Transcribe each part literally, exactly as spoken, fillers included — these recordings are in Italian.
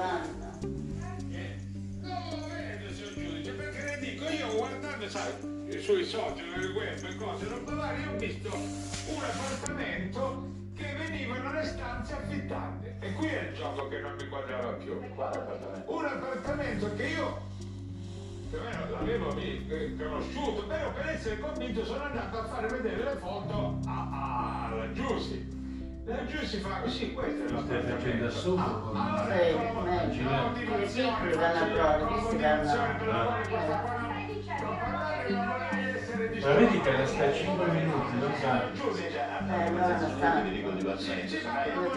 Giovanna. Perché le dico, io guardando, sai, sui social, nel web e cose roba varie, ho visto un appartamento che venivano le stanze affittate. E qui è il gioco che non mi quadrava più. Quale appartamento? Un appartamento che io, per me non l'avevo conosciuto, però per essere convinto sono andato a fare vedere le foto alla Giussi. La Giussi fa così, questo è lo stai facendo assurdo. Allora è una motivazione, una motivazione per la quale questa parola non deve essere diciamo. Ma vedi che sta cinque minuti, non sa. Giussi, non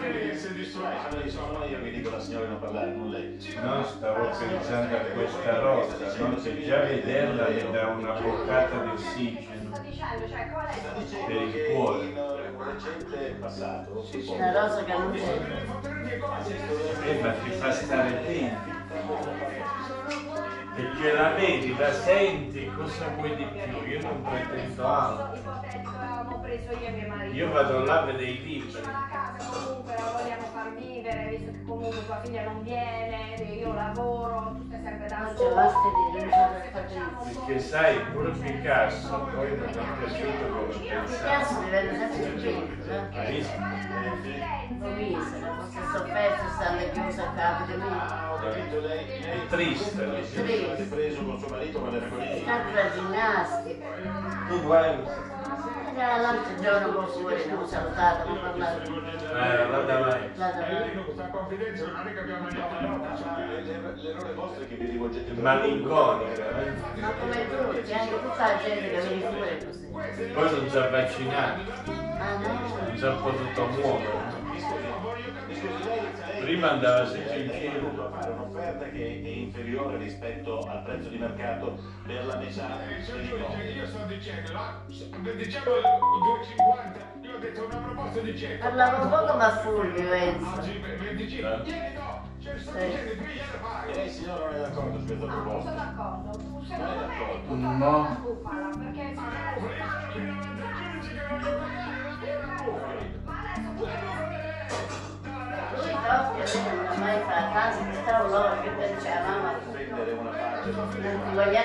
deve essere distrutto. Sono io che dico la signora di non parlare con lei. No, stavo pensando a questa rossa, non se già vederla gli dà una boccata di ossigeno. Per il cuore. Recente è passato. Sì, sì, una rosa che non c'è. Eh, ma ti fa stare attenti. Perché la vedi, la senti, cosa vuoi di più? Io non pretendo altro. Io vado là a vedere i libri. La casa comunque la vogliamo far vivere, visto che comunque tua figlia non viene, io lavoro, tu stai sempre da solo. Perché sai, pure Picasso, poi non mi è piaciuto come pensavo. Hai visto? Ho visto, non si è sofferto, sta alle chiuse a capo di lui. È triste, non si è preso con suo marito quando era con lui. Altra ginnastica. Tu guardi. L'altro giorno con voi ci ho salutato, non parlato. Eh, guarda mai. Questa confidenza non è che abbiamo mangiato. L'errore vostro è che vi rivolgete a me. Malinconica. Ma come tu, c'è anche tutta la gente che viene fuori così. Poi sono già vaccinati. Ah no? Sono già potuto muovere. Prima andava a sessanta euro a fare un'offerta che è inferiore rispetto al prezzo di mercato per la mesata. Io sto dicendo, diciamo duecentocinquanta, io ho detto una proposta di cento. Parlavo poco ma furio, Renzi. Oggi venticinque, ieri no, c'è stato ieri, qui ieri fai. Lei signora non è d'accordo su questa proposta? Non sono d'accordo, secondo me è tutta una bufala, perché se non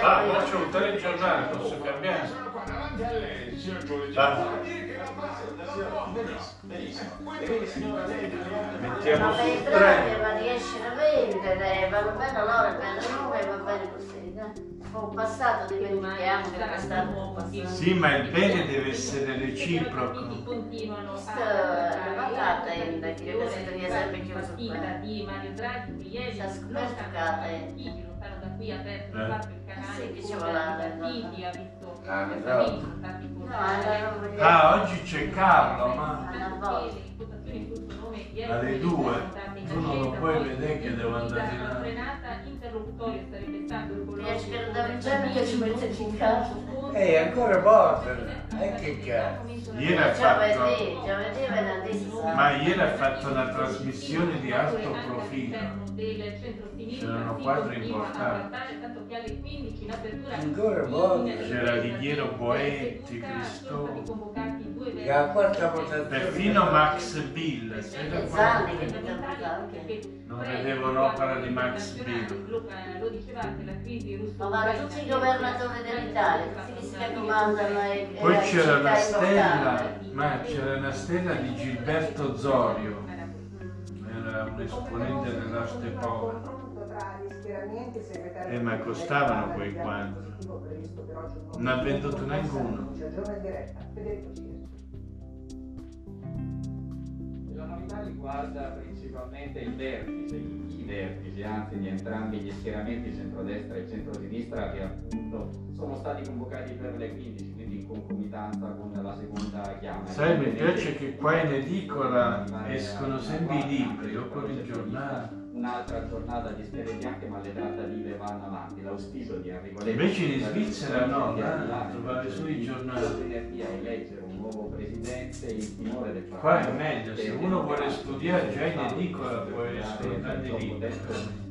ah, ma c'è un telegiornale, posso cambiare? Va. Mettiamo sul tre. Ma riesce a vendere, va bene allora, per noi va bene così. Ho passato di venti anni che questa roba. Sì, ma il bene deve essere reciproco. Continuano a fare la patata e la chiesa sempre chiusa. Di Mario Draghi, di ieri, la scoperta che da qui aperto eh. il canale che sì, ha visto ah, no, ah oggi c'è Carlo ma alle due tu non lo puoi vedere che devo andare in là e ancora Border e che cazzo ieri ha fatto ma ieri ha fatto una trasmissione di alto profilo. C'erano quadri importanti. Ancora Borghi. C'era Lighiero Boetti, Cristofori. La quarta votazione. Perfino Max Bill. Non vedevo l'opera di Max Bill. Lo dicevate, la crisi russa. Ma tutti i governatori dell'Italia, tutti si raccomandano. Poi c'era la stella, ma c'era una stella di Gilberto Zorio. Un esponente dell'arte povera. Eh, ma costavano quei quadri. Non ha venduto nessuno. La novità riguarda principalmente il vertice, i vertici, anzi di entrambi gli schieramenti, centrodestra e centrosinistra, che appunto sono stati convocati per le quindici, quindi in concomitanza con la seconda chiama. Sai, mi piace che qua in edicola escono sempre i libri, o con il giornale. Un'altra giornata di stelle bianche, ma le trattative vanno avanti. L'auspicio di Enrico Letta. Invece in Svizzera no, trovare solo i giornali. Venerdì a eleggere un nuovo presidente, il timore del Parlamento. Qua è meglio, se uno vuole studiare già in edicola puoi ascoltare i libri.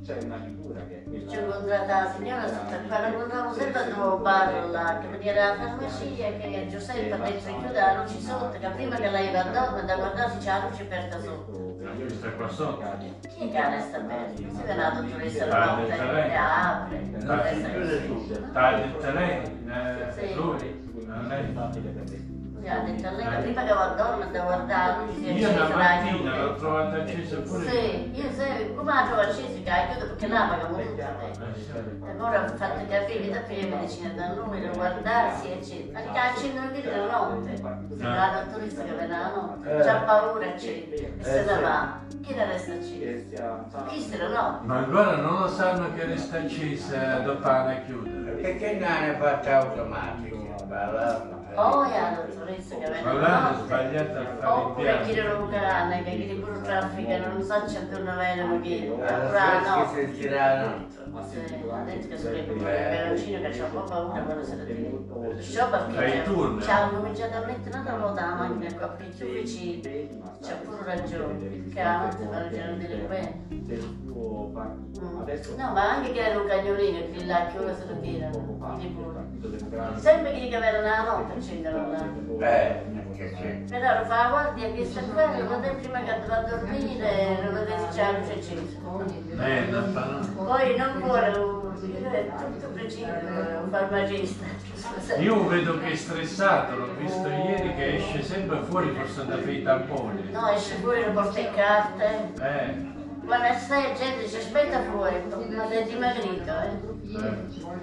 C'è una figura che è quella. Ci ho incontrato la signora, raccontavo sempre a tuo padre là, che veniva dalla farmacia, che Giuseppe ha detto di chiudere la luce sotto, che prima che lei va a dormire, da guardarsi c'è la luce aperta sotto. Ma io sta qua sopra. Chi cane sta bene? Si è nato turista alla notte, le apre, le tagli il terreno, lui, non è facile per te. Prima che vado a guardare, io la mattina l'ho trovata accesa pure. Sì, io sei, come la trovo accesa? Io perché l'ama che ho voluto a me. Allora ho fatto il caffè, mi da prima medicina dal numero, guardarsi, eccetera. Perché accendono il dito la notte. Se la dottoressa che venne la notte, c'ha paura, eccetera. E se ne va, chi la resta accesa? Chissero no. Ma allora non lo sanno che resta accesa dopo la chiudere. Perché non è fatta automatica? Poi la dottoressa che venne la notte, oppure chi lo lucana, che chi pure traffica, non so c'è attorno a me, che no, che si girano. Ma se ha detto che sulle peroncino che c'è un po' paura quando si deve. Ciò perché ci hanno cominciato a mettere un'altra volta la macchina qua per i chiudici, c'è pure ragione, che la notte per il un delinquente. No, ma anche che era un cagnolino che là chiude se lo tira, quindi pure. Sempre che gli avevano la notte accendono là. Però lo fa la guardia che sta qua, non è prima che andava a dormire, non poteva c'è la luce accesa. Eh, non fa. Poi non vuole tutto preciso, un farmacista. Io vedo che è stressato, l'ho visto ieri che esce sempre fuori forse da fare i tamponi. No, esce fuori, lo porta in carte. Eh. Guarda, stai gente, ci aspetta fuori, non è dimagrito, eh.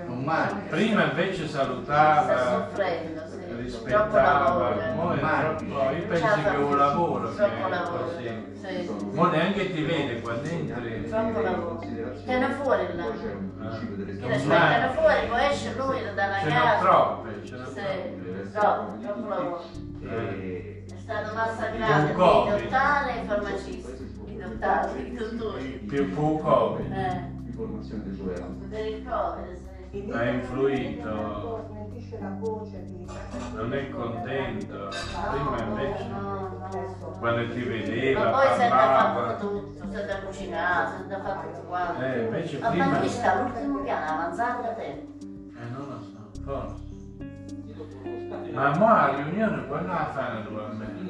Non manca. Prima invece salutava. Sta soffrendo, sì. Rispettava. Ora è troppo. Io penso che è un lavoro. Troppo lavoro. Sì. Ma neanche ti vede quando entri. Troppo lavoro. Tiene fuori là. Che l'aspettano fuori, poi esce lui dalla casa. Ce n'è troppe, ce n'è troppe. Sì, troppo, troppo lavoro. È stato massacrato, il dottore e il farmacista. Più fu Covid, l'informazione del governo ha influito, non è contento, prima invece quando ti vedeva, ma poi si è fatto tutto, si è cucinato, si è fatto tutto quanto, eh, invece prima... ma quando sta l'ultimo piano, avanzare da te, eh non lo so, forse. Ma mo la riunione quando la fanno naturalmente?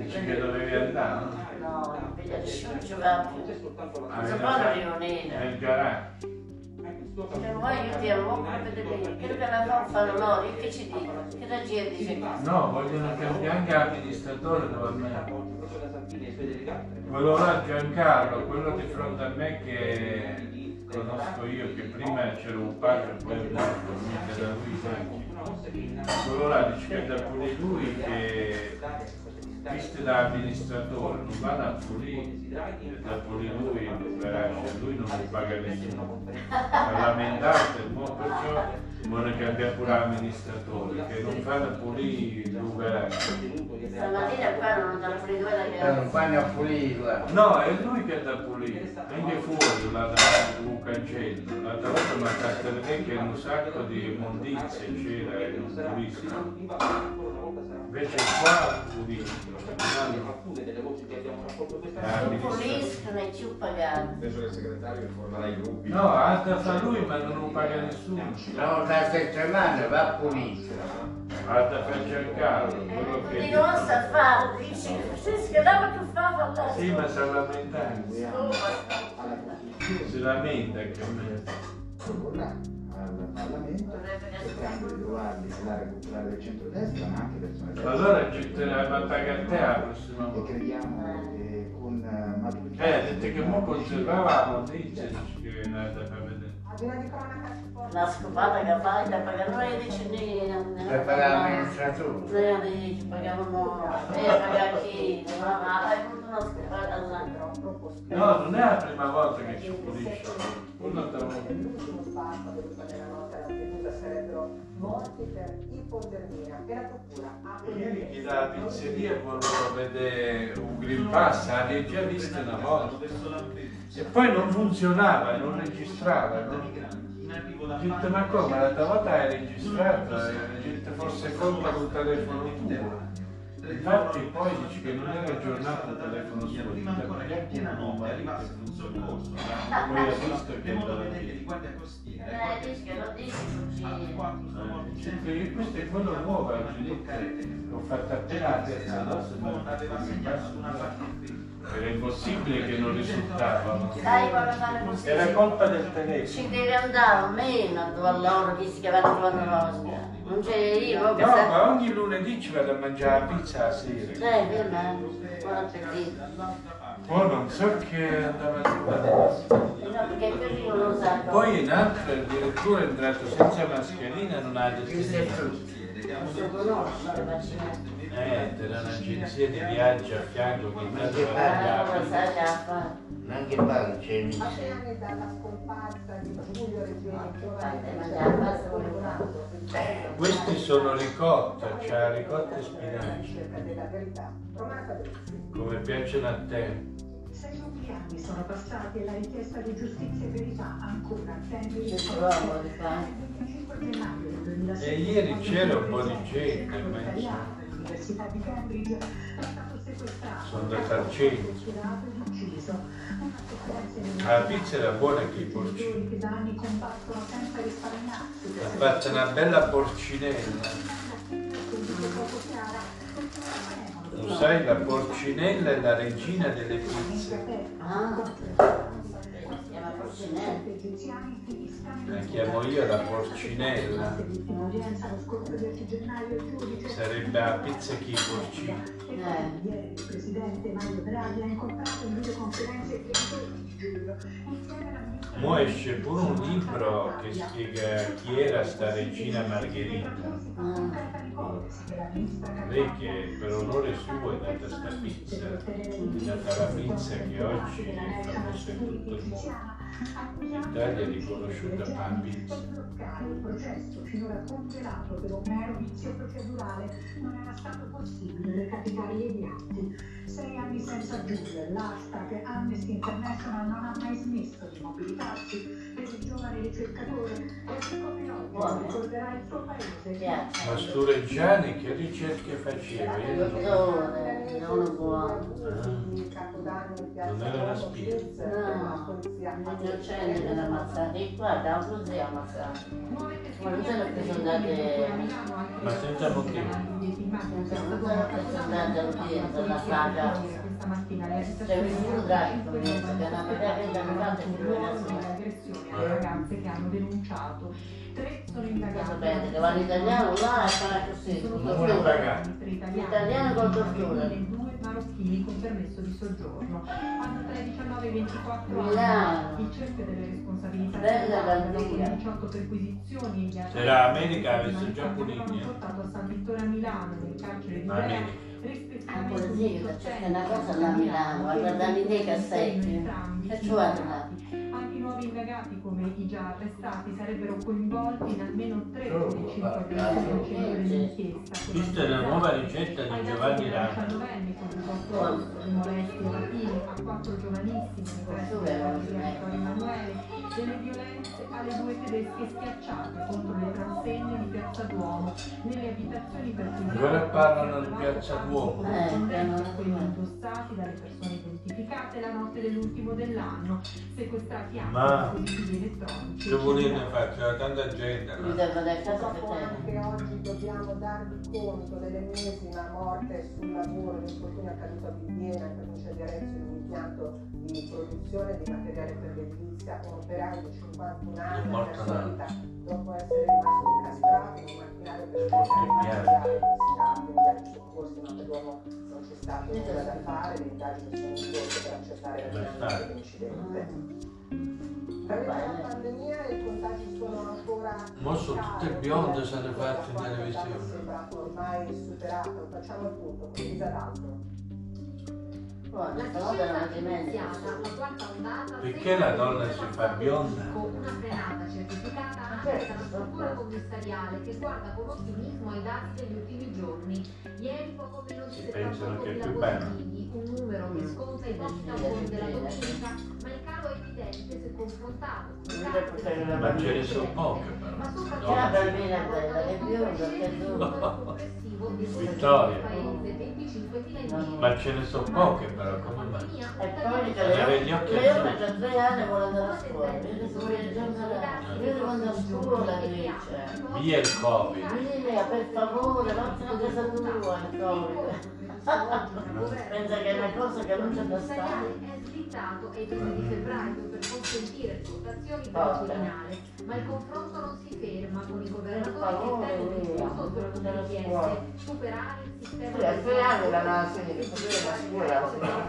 Dici che dovevi andare? No, no, non giocavo più. Sono proprio riunito. È il garage. Se vuoi io ti amo, credo che la fanno fare loro, io che ci dico? Che la gente dice questo? No, vogliono cambiare anche l'amministratore normalmente. Quello là, Giancarlo, quello di fronte a me che conosco io, che prima c'era un padre e poi un altro, mica da lui anche. Quello là dice che da pure lui che... visto da amministratore, non vado a pulire, da pulire lui, lui non mi paga nessuno. Ha lamentato, perciò vuole cambiare pure l'amministratore, che non vado a pulire il luogo. Stamattina qua non da pulire quella che... non fanno a pulire. No, è lui che da pulire, anche fuori, là da un cancello. L'altra volta mi ha cacciato che era un sacco di immondizie, c'era e non pulissimo. Invece qua puliscono e ci pagano. Penso che il segretario informerà i gruppi. No, alta fa lui ma non paga nessuno. No, da settimana va a pulire. Alta fa cercare. Di cosa fa? Dici, che dava che fa? Sì, ma si lamenta. Si lamenta che me. Al Parlamento cercando di trovarli la recuperare del centrodestra ma anche personalità. Allora ci teniamo a pagare la prossima. E crediamo che con maturità. Eh, ha detto che mo conservavamo dei ceci che è andata per vedere. La scopata che fai da pagare noi dice noi. Per pagare l'amministratore. Noi ci pagavamo e pagare chi ma hai avuto una scopata all'altro. No, non è la prima volta che ci pulisce. Un'altra volta. L'ultimo spazio dovuto nella notte alla tenuta sarebbero morti per ipotermia e la procura ha... Ieri chi dalla pizzeria volevo vedere un Green Pass, l'avevi già visto una volta. E poi non funzionava, non registrava. Gente, ma come? L'altra volta è registrata, la gente forse conta col telefono tuo. Infatti poi dici che non era aggiornato il telefono suo, ma neanche una nota, è rimasto un soccorso. È molto vedere di guardia costiera. Questo è quello nuovo, l'ho fatta appena aveva segnato una parte. Era impossibile che non risultavano. Era colpa del telefono. Ci deve andare almeno a loro che si chiamano con la Mosca. Non c'è io. No, ma ogni lunedì ci vado a mangiare la pizza a sera. Eh, vero, buon appetito. Poi non so che andava a poi in altre addirittura è entrato senza mascherina e non ha detto. Eh, era un'agenzia di viaggio a fianco che non si fa. Neanche parla, c'è ma c'è anche dalla scomparsa di Giulio Reggiani. Questi sono ricotta, cioè ricotta e spinaci. Come piacciono a te. Sei sono passati e la richiesta di giustizia e verità ancora attende. E ieri c'era un po' di gente, ma l'Università di Cambridge è stato sequestrato. Sono da carcere. La pizza era buona che i porcini. Ha fatto una bella porcinella. Tu sai, la porcinella è la regina delle pizze. Ah, si chiama porcinella. La chiamo io la porcinella. Sarebbe la pizza che porcina. Il presidente Mario Draghi ha incontrato in videoconferenza il trentadue di giugno. Mo esce pure un libro che spiega chi era sta regina Margherita. Lei che per onore suo è data sta pizza, è data la pizza che oggi è famosa in tutto il mondo. L'Italia è riconosciuta per la pizza. Il processo finora comperato per un mero vizio procedurale non era stato possibile recapitare gli atti. Sei anni senza giudizio, l'hashtag Amnesty International non ha mai smesso di mobilitarsi per il giovane ricercatore che come oggi ricorderà il suo paese. Gianni che ricerche faceva? Non buono. Non era una spia. No, non c'è nella ammazzata. E qua da un museo ammazzata. Ma non sono più andate. Ma senza motivo. Non sono più andate all'udienza, alla saga. C'è un muro d'altro, mi dice che la metà è andata in un'aggressione alle ragazze che hanno denunciato. Tre sono indagati. Va l'italiano là e farà così. L'italiano col tortura. Marocchini con permesso di soggiorno hanno tra i diciannove e i ventiquattro anni in cerca delle responsabilità dopo le diciotto perquisizioni e gli altri hanno portato a San Vittore a Milano nel carcere di Renzi rispettivamente la c'è una cosa da Milano a guardarli nei cassetti e ci guardano. Nuovi indagati come i già arrestati sarebbero coinvolti in almeno tre o cinque procedure di inchiesta. Questa è la nuova ricetta di Giovanni Ranzi. A quattro giovanissimi, delle violenze alle due tedesche schiacciate contro le transegne di Piazza Duomo nelle abitazioni particolari. Ora parlano di Piazza Duomo. Quelli indossati dalle persone identificate la notte dell'ultimo dell'anno, sequestrati anche. Ma che volete fare? Tanta gente. Purtroppo anche oggi dobbiamo darvi conto dell'ennesima morte sul lavoro, l'infortunio accaduto a Bibiena, in provincia di Arezzo, in un impianto di produzione di materiale per l'edilizia, un operaio di cinquantuno anni dopo essere rimasto incastrato in un macchinario per cercare materiale di scambio, di soccorso, ma per l'uomo non c'è stato nulla da fare, le indagini sono in corso per accertare la causa dell'incidente. La pandemia e i contagi sono ancora. Mo sono tutte bionde, se ne fatte in televisione. Sembra ormai superato, facciamo il punto, quindi dall'altro. Perché la donna si fa bionda? Con una ferata certificata anche dalla procura commissariale che guarda con ottimismo ai dati degli ultimi giorni. Ieri poco meno di settantottomila positivi, un numero che sconta i posti lavori della domenica, ma il calo è evidente se confrontato con ma ce ne sono poche però. Ma soprattutto il bionda complessivo di tutto il paese. Ma ce ne sono poche però, come mai? E poi mi dice, Leone ha già tre anni e vuole andare a scuola, io devo andare a scuola, dice. Via il Covid. Via, per favore, vattene a casa tua, il Covid. Pensa che è una cosa che non c'è da stare. È slittato e il due di febbraio per consentire votazioni per il Quirinale, ma il confronto non si ferma con i governatori che tengono discusso sulla tutela di superare il sistema di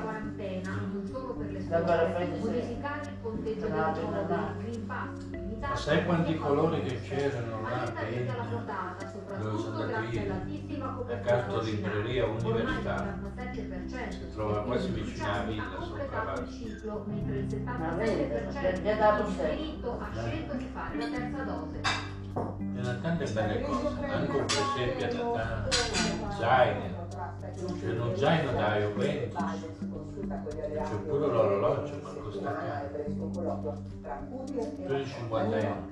quarantena, non solo per le scuole, modificare il conteggio della zona del Green Pass. Ma sai quanti colori che c'erano là, dove sono andato io, la carta libreria università, si trova quasi vicino a Villa, sopra la ciclo, mentre il settantasette per cento è iscritto ha scelto di fare la terza dose. C'erano tante belle cose, anche un presepio da tanto, zaino, c'era un zaino da Juventus. C'è pure l'orologio, ma costa centocinquanta euro.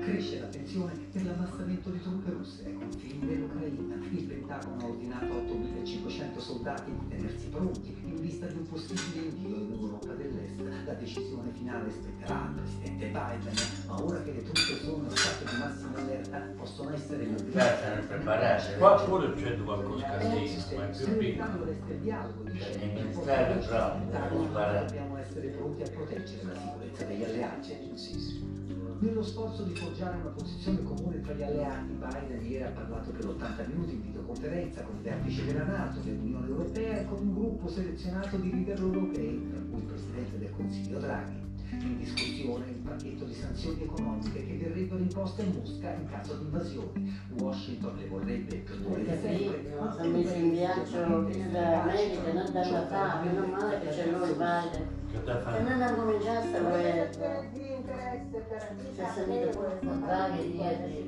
Cresce l'attenzione per l'ammazzamento di truppe russe ai confini dell'Ucraina. Il Pentagono ha ordinato ottomilacinquecento soldati di tenersi pronti in vista di un possibile invio in Europa dell'Est. La decisione finale spetterà al presidente Biden, ma ora che le truppe sono in stato di massima allerta possono essere mobilizzate. Preparate. Qua pure c'è qualcosa casino, ma è più piccolo. Il ministero è bravo. Dobbiamo essere pronti a proteggere la sicurezza degli alleati, insisto. Nello sforzo di forgiare una posizione comune tra gli alleati, Biden ieri ha parlato per ottanta minuti in videoconferenza con i vertici della Nato, dell'Unione Europea e con un gruppo selezionato di leader europei, tra cui il Presidente del Consiglio Draghi. In discussione il pacchetto di sanzioni economiche che verrebbero imposte a Mosca in caso di invasione. Washington le vorrebbe più dure da sempre. Sono messo in viaggio il America, non da papà, meno male che c'è noi Biden. E non ha cominciato a voler di interesse per c'è salito pure il contrario di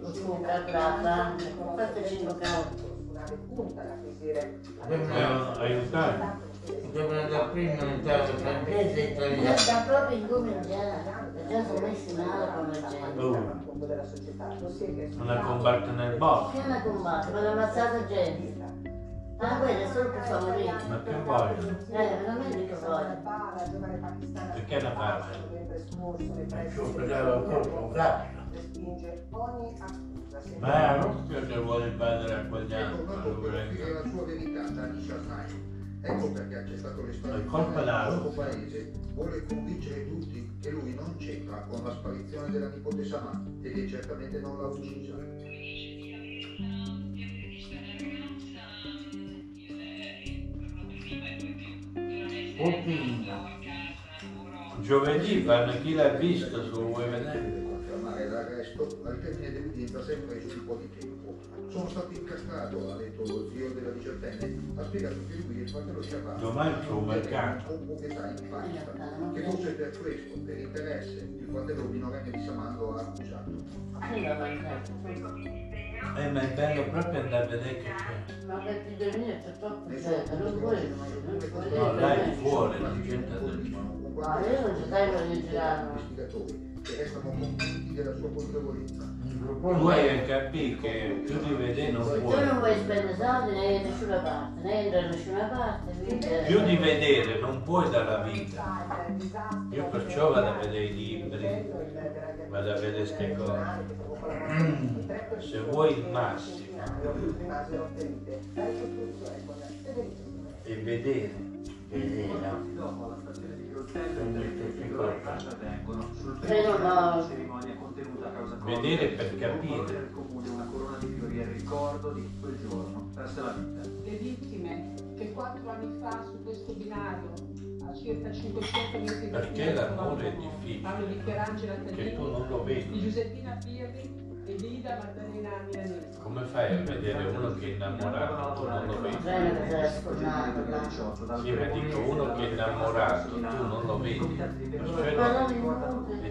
ho fatto cinque calcoli. Dobbiamo aiutare, dobbiamo andare prima aiutare francese e italiano. Sta proprio in come già, già sono messi male con la gente. Non la combatte nel bosco. Che la combatte? Ma l'ha ammazzata gente. Ma quella è solo per favorire. Ma che voglio? Eh, veramente che voglio. Perché la parla? Perché ho pregato un colpo pratico. Ma non perché vuole invadere a quegli altri. Perché la sua verità da dice ormai. Ecco perché ha accettato le storie del suo paese. Vuole convincere tutti che lui non c'entra con la sparizione della nipote Samà e che certamente non l'ha uccisa. Putin. Giovedì fanno chi l'ha visto su W M N. L'arresto al termine dell'udienza sempre su un po' di tempo. Sono stato incastrato, ha detto lo zio della diciottenne, ha spiegato che lui e il fratello si avvalgono domani c'è un mercato con proprietà in Pakistan, che forse per questo, per interesse, il fratello minorenne di Samando ha accusato. Eh, ma è bello proprio andare a vedere che c'è. Ma per chi dormire c'è troppo tempo, non vuole, no, dai, fuori, la gente dorme. Ma io non ci stai con il girato. Che restano convinti della sua consapevolezza. Tu hai capito che più di vedere non puoi. Tu non vuoi spendere soldi né da nessuna parte, né da nessuna parte. Più di vedere non puoi dalla vita. Io perciò vado a vedere i libri, vado a vedere queste cose. Se vuoi il massimo. E vedere. Vedere. Vedere per capire. Una corona di fiori e ricordo di quel giorno, persa la vita. Le vittime che quattro anni fa su questo binario, a circa cinquecento metri da perché l'amore è difficile. Parlo di Pierangela Tagliani, di Giuseppina Pirri e di Ida Maddalena Milanese. Come fai a vedere uno che è innamorato? Non lo vedi. Sì, ma dico uno che è innamorato, tu non lo vedi. È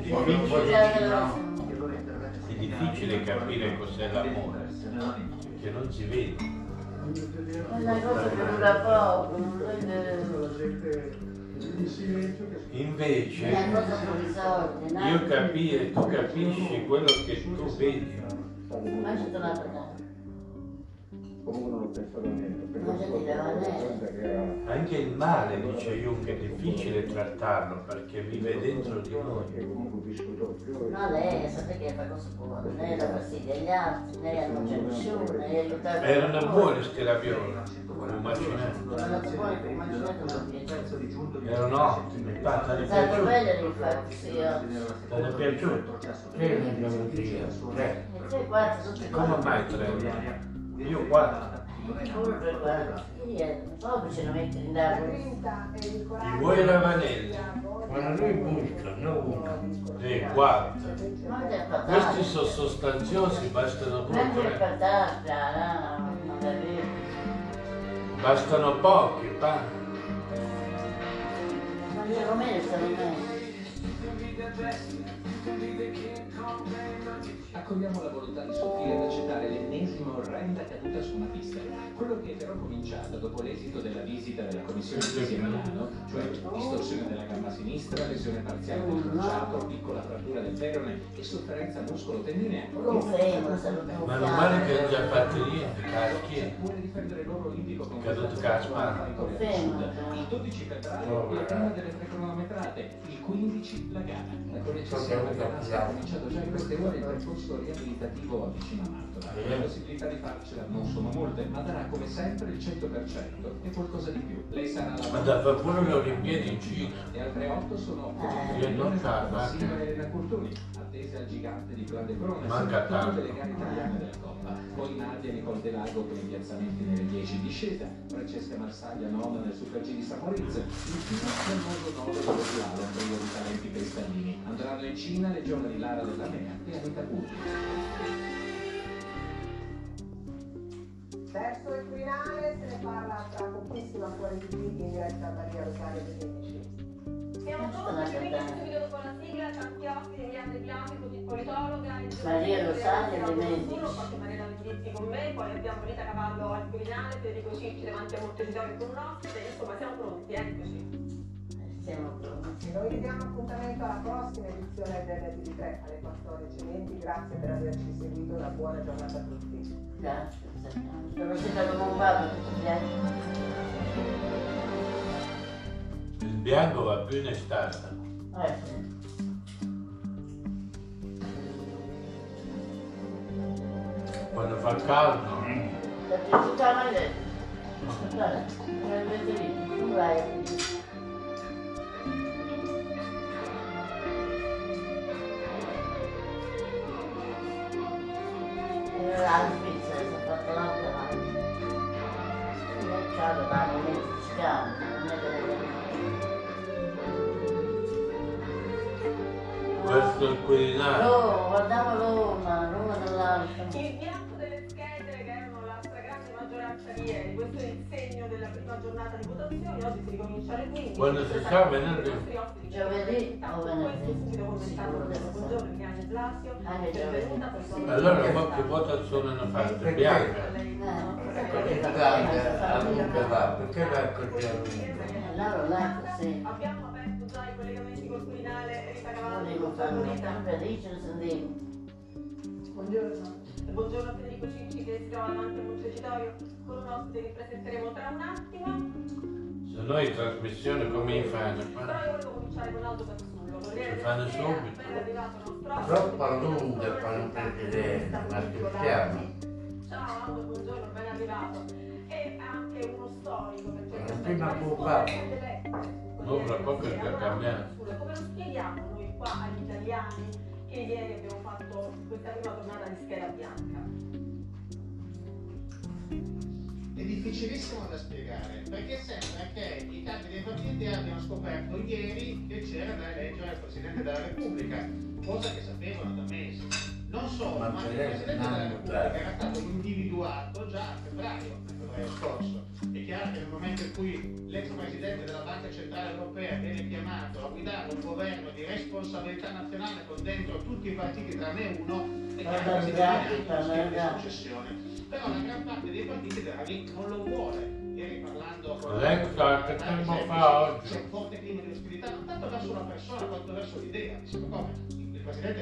difficile, è difficile capire cos'è l'amore, perché non si vede. Una cosa che dura poco, invece io capire, tu capisci quello che tu vedi. Ma c'è un'altra cosa. comuno non pensano niente, perché che era... Anche il male, dice Jung, è difficile trattarlo perché vive dentro di noi. E comunque discuto più. No, lei sapete che fa cosa buona, lei la fastidia agli altri, lei non c'è nessuno, lei aiutava. Erano buone ste raviole, come un macinetto. Erano ottime, infatti, le piaciute. Le piaciute, tre ne abbiamo deciso, tre. Come mai tre? Io quattro. Poi ce lo mette in dato. Vuoi la vanella? Quando lui busca, non busca. E quattro. Questi sono sostanziosi, bastano pochi. Bastano pochi, pa. Ma io come sono in me? Accogliamo la volontà di soffrire ed accettare l'ennesima orrenda caduta su una pista. Quello che è però cominciato dopo l'esito della visita della commissione di Milano, cioè distorsione della gamba sinistra, lesione parziale del crociato, piccola frattura del perone e sofferenza muscolo-tendinea. Ma non male che già fatti lì, caschi, è caduto Caspar. Il dodici febbraio la prima delle tre cronometrate, il quindici la gara. La connessione ha cominciato già in queste ore il percorso riabilitativo a vicino a Nato. La possibilità di farcela non sono molte, ma darà come sempre il cento per cento e qualcosa di più. Lei sarà la... Ma da pure le Olimpiadi in Cina. Le altre otto sono... Eh, non sarà. Silvia Curtoni, attesa al gigante di Plan de Crone, soprattutto delle gare italiane della Coppa. Poi Nadia Nicole De Lago per i piazzamenti nelle dieci discesa, Francesca Marsaglia nona nel Super G di San Maurizio, infine nel mondo nove dello slalom per gli talenti cristalini. Andranno in Cina le giovani Lara della Mea e Anita Curti. Verso il finale se ne parla tra pochissimo ancora di qui in diretta da Maria Rosaria di Medici. Siamo tornati qui in studio dopo la sigla, Campiotti degli anni bianchi con il politologa Maria Rosaria di Medici. Qualche Maria Medici con me, poi abbiamo Rita Cavallo al Quirinale, Federico Cicci davanti a Montevideo con noi, insomma siamo pronti, eccoci. Siamo pronti. Noi vi diamo appuntamento alla prossima edizione del N T V tre alle quattordici e venti. Grazie per averci seguito, una buona giornata a tutti. Grazie, sono stato bombato tutti gli anni. Il bianco va più in estate. Eh sì. Quando fa caldo. Perché tutta la maglietta. Guarda, tu vai. La pizza è stata l'altra parte. Il mercato da un mezzo cicano, non è vero. Questo è il Quirinale. No, guardiamo Roma, Roma dell'altra. Il bianco delle schede, che erano la stragrande maggioranza di ieri, questo è il segno della prima giornata di votazioni, oggi si ricomincia alle quindici. Quando si sa, venerdì. Giovedì o venerdì. Buongiorno, Gianni Blasio. Allora, qualche votazione hanno fatto? Bianca. Perché va? Perché va così a lungo? Abbiamo aperto già i collegamenti col Quirinale. Rita Cavallo. Buongiorno. Buongiorno a Federico Cicci che si trova davanti al Montecitorio con un ospite che presenteremo tra un attimo. Se no in trasmissione come fanno? Però io volevo cominciare con l'autopassura. Ci fanno subito. Troppo lunga per non prendere la scherziamo. Ciao Aldo, buongiorno, ben arrivato. E anche uno storico perché prima popolare. Non fra poco per cambiare. Come lo spieghiamo noi qua agli italiani che ieri abbiamo fatto questa prima tornata di scheda bianca? È difficilissimo da spiegare, perché sembra che i capi dei partiti abbiano scoperto ieri che c'era da eleggere il Presidente della Repubblica, cosa che sapevano da mesi. Non solo, ma, ma il Presidente della Repubblica era stato individuato già a febbraio, a febbraio scorso. È chiaro che nel momento in cui l'ex Presidente della Banca Centrale Europea viene chiamato a guidare un governo di responsabilità nazionale con dentro tutti i partiti tranne uno, è chiaro che si deve di successione. Però la gran parte dei partiti Draghi non lo vuole. Ieri parlando con Alexa, che tempo fa oggi? C'è un forte clima di ostilità, non tanto verso una persona quanto verso l'idea.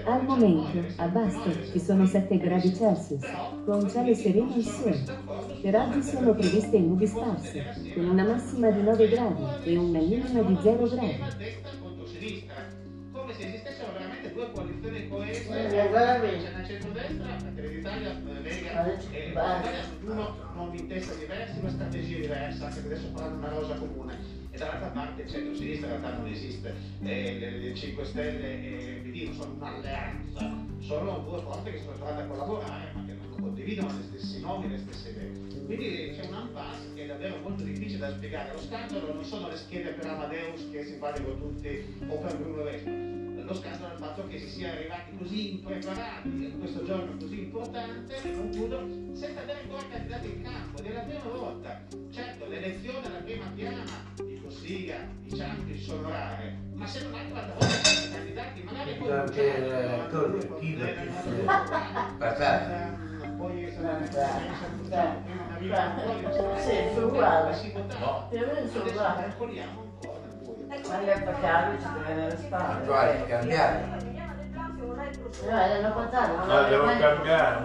Al momento, a Basco ci sono sette gradi Celsius, con cielo sereno e sole. Le rate sono previste in nubi sparsi, con una massima di nove gradi e una minima di zero gradi. Come se esistessero veramente due coalizioni coese, la centrodestra, perché l'Italia e uno ha un'intesa diversa, una strategia diversa, anche adesso parlando di una rosa comune, e dall'altra parte il centro-sinistra in realtà non esiste, le cinque Stelle e il P D non sono un'alleanza, sono due forze che sono trovate a collaborare ma che non condividono gli stessi nomi e le stesse idee. Quindi c'è un impasse che è davvero molto difficile da spiegare. Lo scandalo non sono le schede per Amadeus che si valgono tutti o per Bruno Vespa. Lo scandalo è il fatto che si sia arrivati così impreparati a questo giorno così importante, concludo, senza avere ancora candidati in campo, della prima volta. Certo, l'elezione alla prima piana di Cosiga, di Ciampi, di Sonorare, ma se non anche l'altra volta sono candidati, magari con un certo... Poi sarà necessario non arrivare un po' di si votava, adesso calcoliamo un po'. Quando è pagato ci deve restare. Tu hai cambiato. No, l'hanno portato. No, devo cambiare.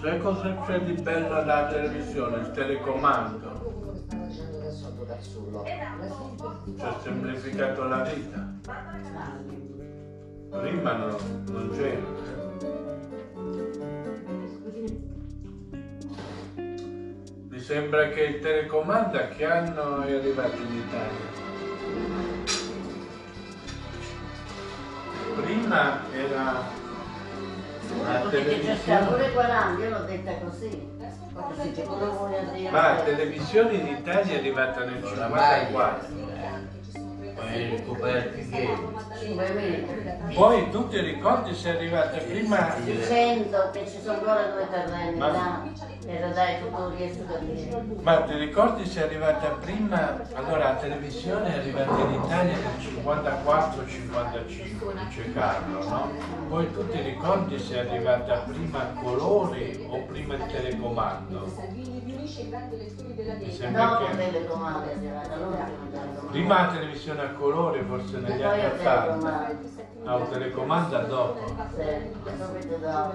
Sai cosa c'è di bello alla televisione? Il telecomando. Ci ha semplificato la vita. Prima no, non c'era. Mi sembra che il telecomando a che anno è arrivato in Italia? Prima era una televisione... Io l'ho detta così. Ma la televisione in Italia è arrivata nel cinquantaquattro. Poi tu ti ricordi se è arrivata prima? Dicendo che ci sono ancora due terreni là, e lo dai tutto riesco a dire. Ma ti ricordi se è arrivata prima? Allora la televisione è arrivata in Italia nel cinquantaquattro cinquantacinque, dice Carlo, no? Poi tu ti ricordi se è arrivata prima a colori o prima il telecomando? No, con telecomando si va da loro. Prima la televisione a colore, forse negli anni ottanta. No, il telecomando dopo. Sì, subito dopo.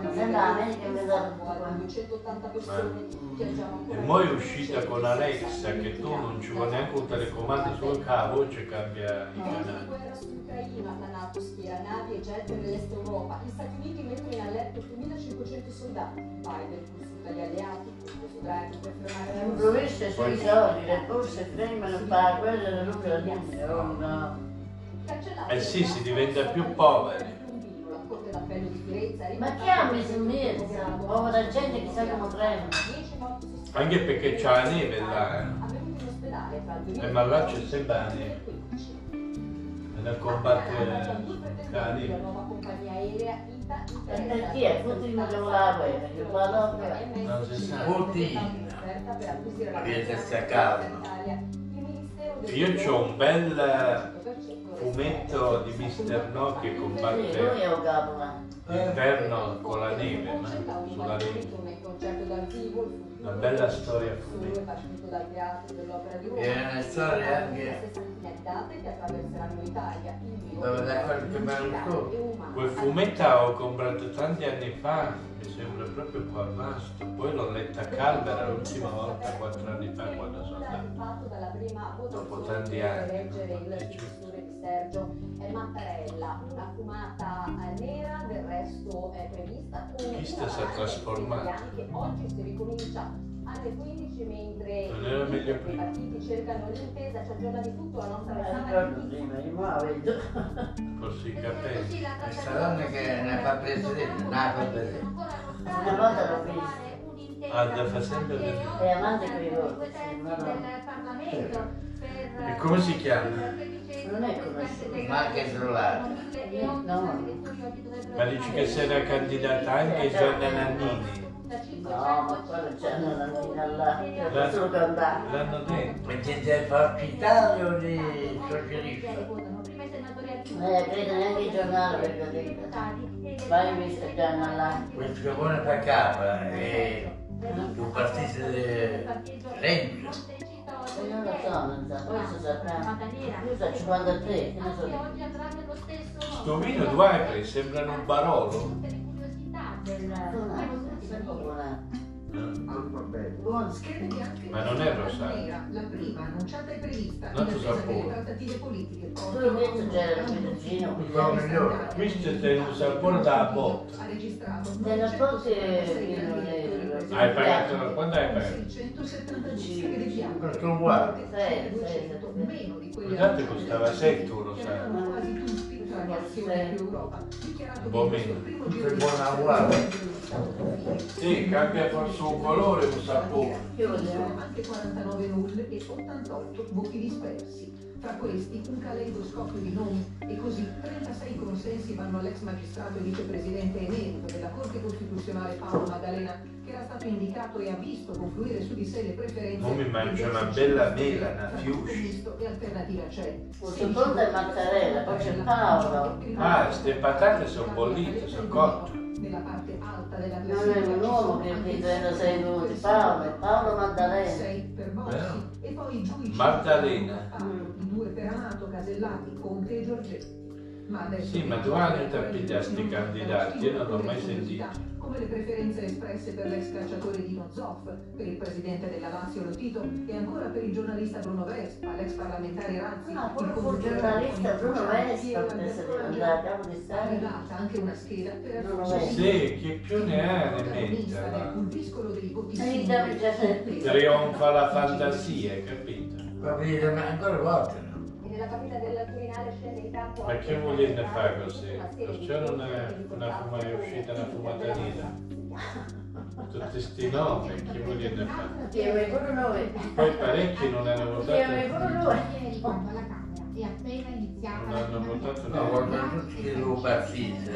E poi è uscita con Alexa, che tu non ci vuoi neanche un telecomando, solo che la voce cambia i canali. Influisce sui soldi, le borse tremano, fa quello e non la diamo. Eh sì, si diventa più poveri. Ma chi ha messo in mezzo? Povera gente che sa come trema. Anche perché c'è la neve là, eh. Eh, ma là c'è sempre la neve. È da combattere la neve. E chi è? Putin che vuole la guerra, che vuole la guerra. Non si sa. Putin. Viene a staccarlo. Io ho un bel... fumetto di Mister No che combatte l'interno con la neve, ma sulla neve. Una bella storia a fumetto. Era una storia anche dove da quel che mi ha ricordo. Quel fumetto l'ho comprato tanti anni fa, mi sembra proprio qua a Vasto. Poi l'ho letta a Calvera l'ultima volta, quattro anni fa, quando sono andato. Dopo tanti anni. Sergio è Mattarella, una fumata nera, del resto è prevista come vista si è trasformata. Anche oggi si ricomincia alle quindici mentre i partiti cercano l'intesa, ci aggiorna di tutto la nostra regione. Così capelli. Il salone che ne fa presidente, Nato per una volta l'ho visto. Ah, da fa sempre vedere. È amante per i voti del Parlamento. E come si chiama? Non è conosciuto. Ma anche trollata. No. Ma dici che si era candidata anche Gianna Nannini. No, ma quella Gianna Nannini all'altro. Non sono cantata. L'hanno detto. Ma c'è del partitario o di socialista? Eh, credo neanche il giornale perché ho detto. Vai mister Gianna all'altro. Quel giocone fa capo è un partito di Renzi. Io non lo so, non so, poi si saprà. Io sono cinquantatré, non so. Sto vino due acri, sembrano un barolo. del ma non è rosario. La prima annunciata è prevista in attesa delle trattative politiche. Tu invece c'era il medicino, questo è un sapore da botte. Ha registrato hai pagato quando hai pagato? seicentosettantacinque di piano. Per tu uguale. Guardate costava sette euro, sai? Un po' meno. È buona uguale. Sì, cambia forse un colore, un sapore. Anche quarantanove nulle e ottantotto voti dispersi. Tra questi un caleidoscopio di nomi e così trentasei consensi vanno all'ex magistrato e vicepresidente emerito della Corte Costituzionale Paolo Maddalena, che era stato indicato e ha visto confluire su di sé le preferenze. Non mi mangio una bella mela, una fiusci. E alternativa c'è. Questo torno è Mattarella, poi c'è Paolo. Ah, queste patate sono bollite, sono cotte. Nella parte alta della non è un uomo che mi prende sei minuti, Paolo, è Paolo Maddalena. sei per Bossi e poi i giudici. Maddalena. due per Nato, Casellati, Conte e Giorgetti. Ma sì, ma tu hai tappiti a sti candidati, io non l'ho mai sentito. Come le preferenze espresse per l'ex calciatore Dino Zoff, per il presidente della Lazio Lottito e ancora per il giornalista Bruno Vespa, l'ex parlamentare Ranzi. No, pure il giornalista Bruno Vespa potesse diventare capo di Stato. È arrivata anche una scheda per il sì, chi più ne ha ne metta. Trionfa la fantasia, capito? Capito, ma ancora volte. Nella partita della Quirinale scende in campo. Ma che volete fare così? C'era una, una fumata, è uscita una fumata nera. Tutti questi nomi, che volete fare? Poi parecchi non hanno votato. Non hanno votato no, guardano tutti che lo partite,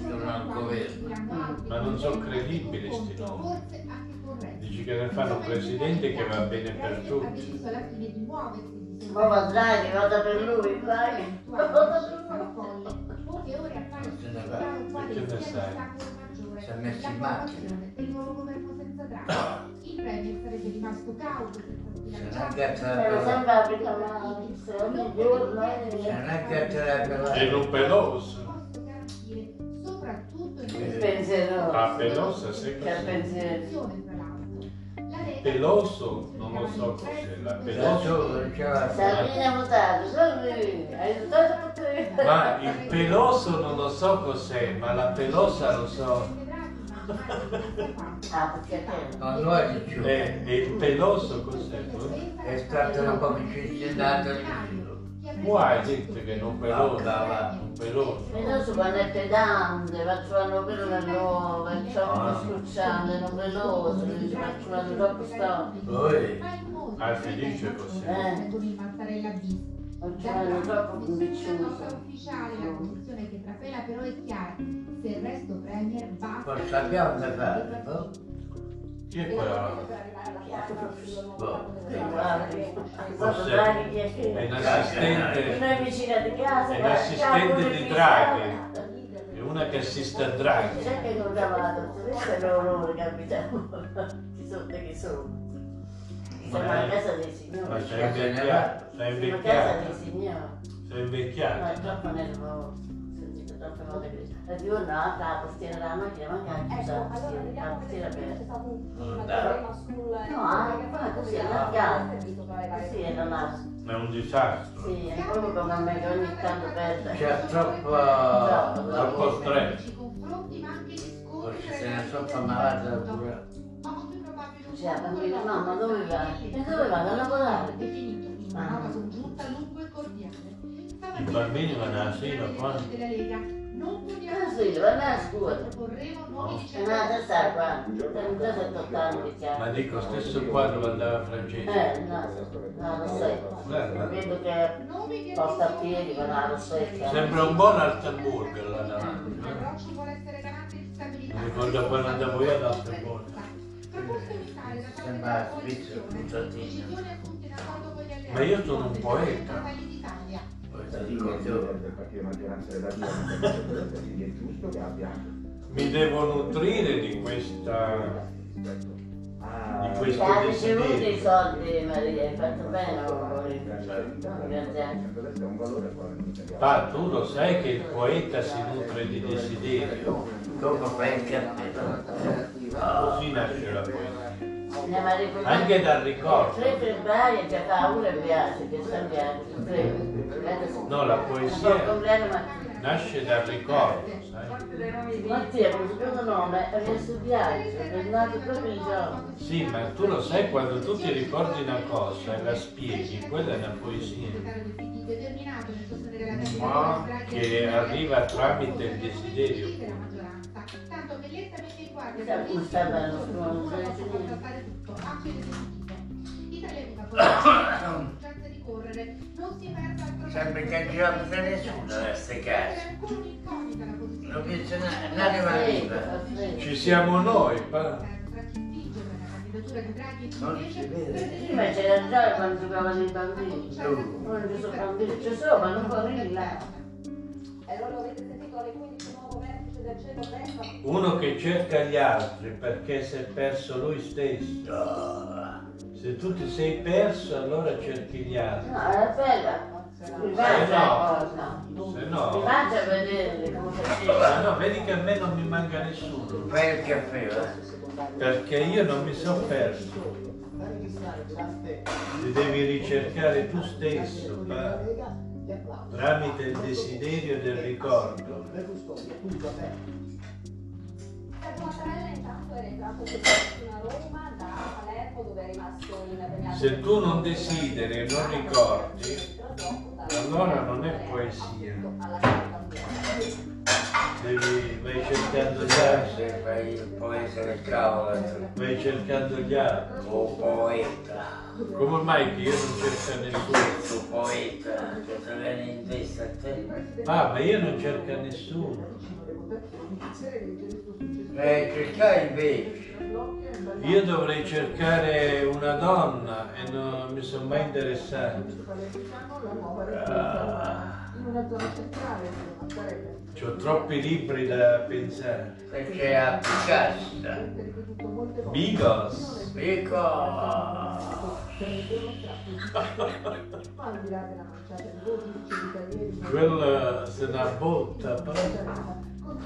sono al governo. Ma non sono credibili questi nomi. Dici che ne fanno un presidente che va bene per tutti. Ma va Draghi, vada per lui, Draghi. Poche ore a fare il si è messo in macchina. Il nuovo governo senza Draghi. Il premier sarebbe rimasto cauto. È un peloso. Soprattutto il pensiero. La pelosa sempre. Peloso, non lo so cos'è, la peloso ma il peloso non lo so cos'è, ma la pelosa lo so. E il peloso cos'è? È stata una comicità data al giro. Guai, gente che non pelosa, va, non pelosa. Peloso quando è pedante, facciano quello che lo facciamo scucciando, non peloso, facciano troppo storto. Poi, al felice così. Eh. Facciano troppo vicioso. Ufficiale la posizione che trapela però è chiara, se il resto premier va. Forse abbiamo da fare, no? Chi è quella? Forse è un assistente, è un assistente di Draghi, è una che assiste a Draghi. C'è che non dava la dottoressa, però loro capitano, chi sono te che sono? Siamo a casa dei signori. Sei invecchiato, sei invecchiato, sei invecchiato. Ma è troppo nervoso. La giornata, la tastiera della macchina, ma anche la tastiera aperta. No, anche quella così è largata, così è la è un disastro. Sì, è proprio come a me che ogni tanto perde. C'è troppo stress. Se ne sono troppo malata pure. Cioè, bambino, mamma, dove va? E dove va? Da lavorare? Definito. Ma una congiunta lungo e cordiale. I bambini vanno a sera qua. Non vogliamo sì, vanno a scuola. Vorremmo nuovi qua. Ma dico, stesso quadro andava a francese. Eh, no, no, lo so. Vedo che porta a piedi, ma lo so. Sembra un buon Altenburg là davanti. Mi ricordo quando andavo io ad Altenburg. Sembra Svizzera, un giardino. Ma io sono un poeta. Mi devo nutrire di questa di questo ha ricevuto i soldi Maria, hai fatto bene. Ma tu lo sai che il poeta si nutre di desiderio. dopo fai il cappello. Così nasce la poesia. Anche dal ricordo. Il tre febbraio che paura e piace, che sappiate, il no, la poesia nasce dal ricordo, sai? Mattia, questo nome è questo viaggio, è nato proprio il giorno. Sì, ma tu lo sai, quando tu ti ricordi una cosa e la spieghi, quella è una poesia. Ma che arriva tramite il desiderio. Sempre che non ci va a nessuno a queste case. L'anima viva. Ci siamo noi, pa. Non si vede. Prima c'era già quando giocavano i bambini. Ora ci sono bambini, c'è solo, ma non corri là. Uno che cerca gli altri perché si è perso lui stesso. Se tu ti sei perso, allora cerchi gli altri. No, è bella. Mi mangia qualcosa. No. Mi mangia a vedere come faceva. No, vedi che a me non mi manca nessuno. Fai il caffè, va. Perché io non mi sono perso, ti devi ricercare tu stesso, ma tramite il desiderio del ricordo. Se tu non desideri e non ricordi, allora non è poesia. Devi, vai cercando gli altri, fai il poeta del cavolo, vai cercando gli altri. Oh poeta. Come mai che io non cerco nessuno? Oh poeta, che te viene in testa a te. Ah, ma io non cerco nessuno. Eh, cercare invece. Io dovrei cercare una donna e non mi sono mai interessato. Ah. C'ho troppi libri da pensare. Perché a Picasso. Bigos. Bigos. Quella se la botta proprio.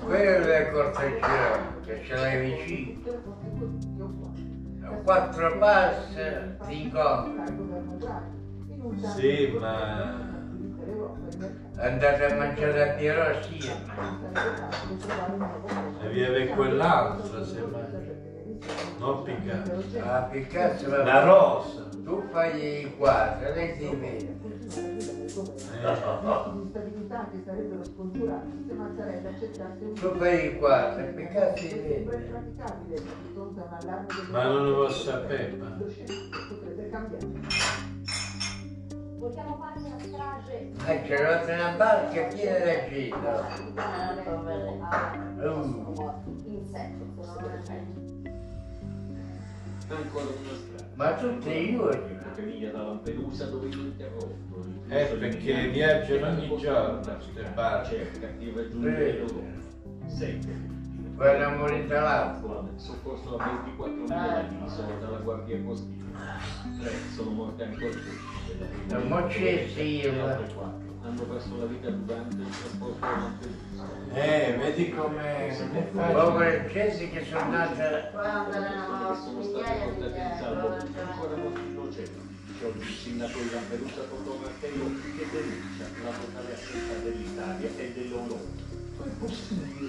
Quello è corteggiato, che ce l'hai vicino. Quattro passi ti incontri. Sì, ma... andate a mangiare a Piero assieme. Devi avere quell'altro, se mangi. Non Picasso. Ah, Picasso va bene. La rosa. Tu fai i quadri, lei ti vede. Tu fai i quadri, Picasso ti vede. Ma non lo posso sapere. Ma... Vogliamo fare una strage. Eh, c'è rotta una barca piena da gita. Ma tutti io che da Lampedusa dove mi interrompo. Eh, perché viaggiano ogni giorno queste barche. Sempre. Quella morita l'acqua. Soccorso da ventiquattromila sono dalla guardia costiera. Tre sono morti ancora tutti. Non hanno perso la vita durante il trasporto di Montevideo. Eh, vedi come... poveri cesi che sono nati... sono stati portati in salvo, ancora molti innocenti. C'è un sindaco di Lampedusa con un martello che denuncia la totale assenza dell'Italia e dell'Europa. Ma è possibile che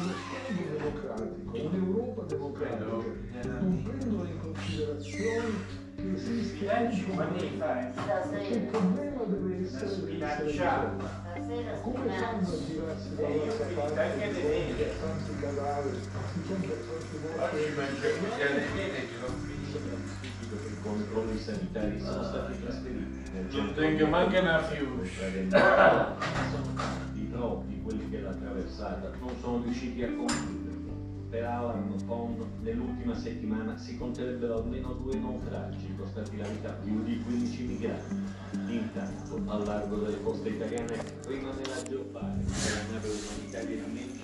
uno Stato democratico, un'Europa democratica, non prendono in considerazione che esiste anche il problema deve essere minacciato. Come fanno a tirarsi dalla capacità di tanti cadaveri, tanti morti? Che i controlli sanitari sono stati trasferiti. Non tengo manca una fiducia. I troppi, quelli che l'ha attraversata, non sono riusciti a concludere. Per Alan Pond nell'ultima settimana si conterebbero almeno due naufragi costati la vita più di quindici migranti. Intanto, al largo delle coste italiane, rimane la geopare, che la nave umanitariamente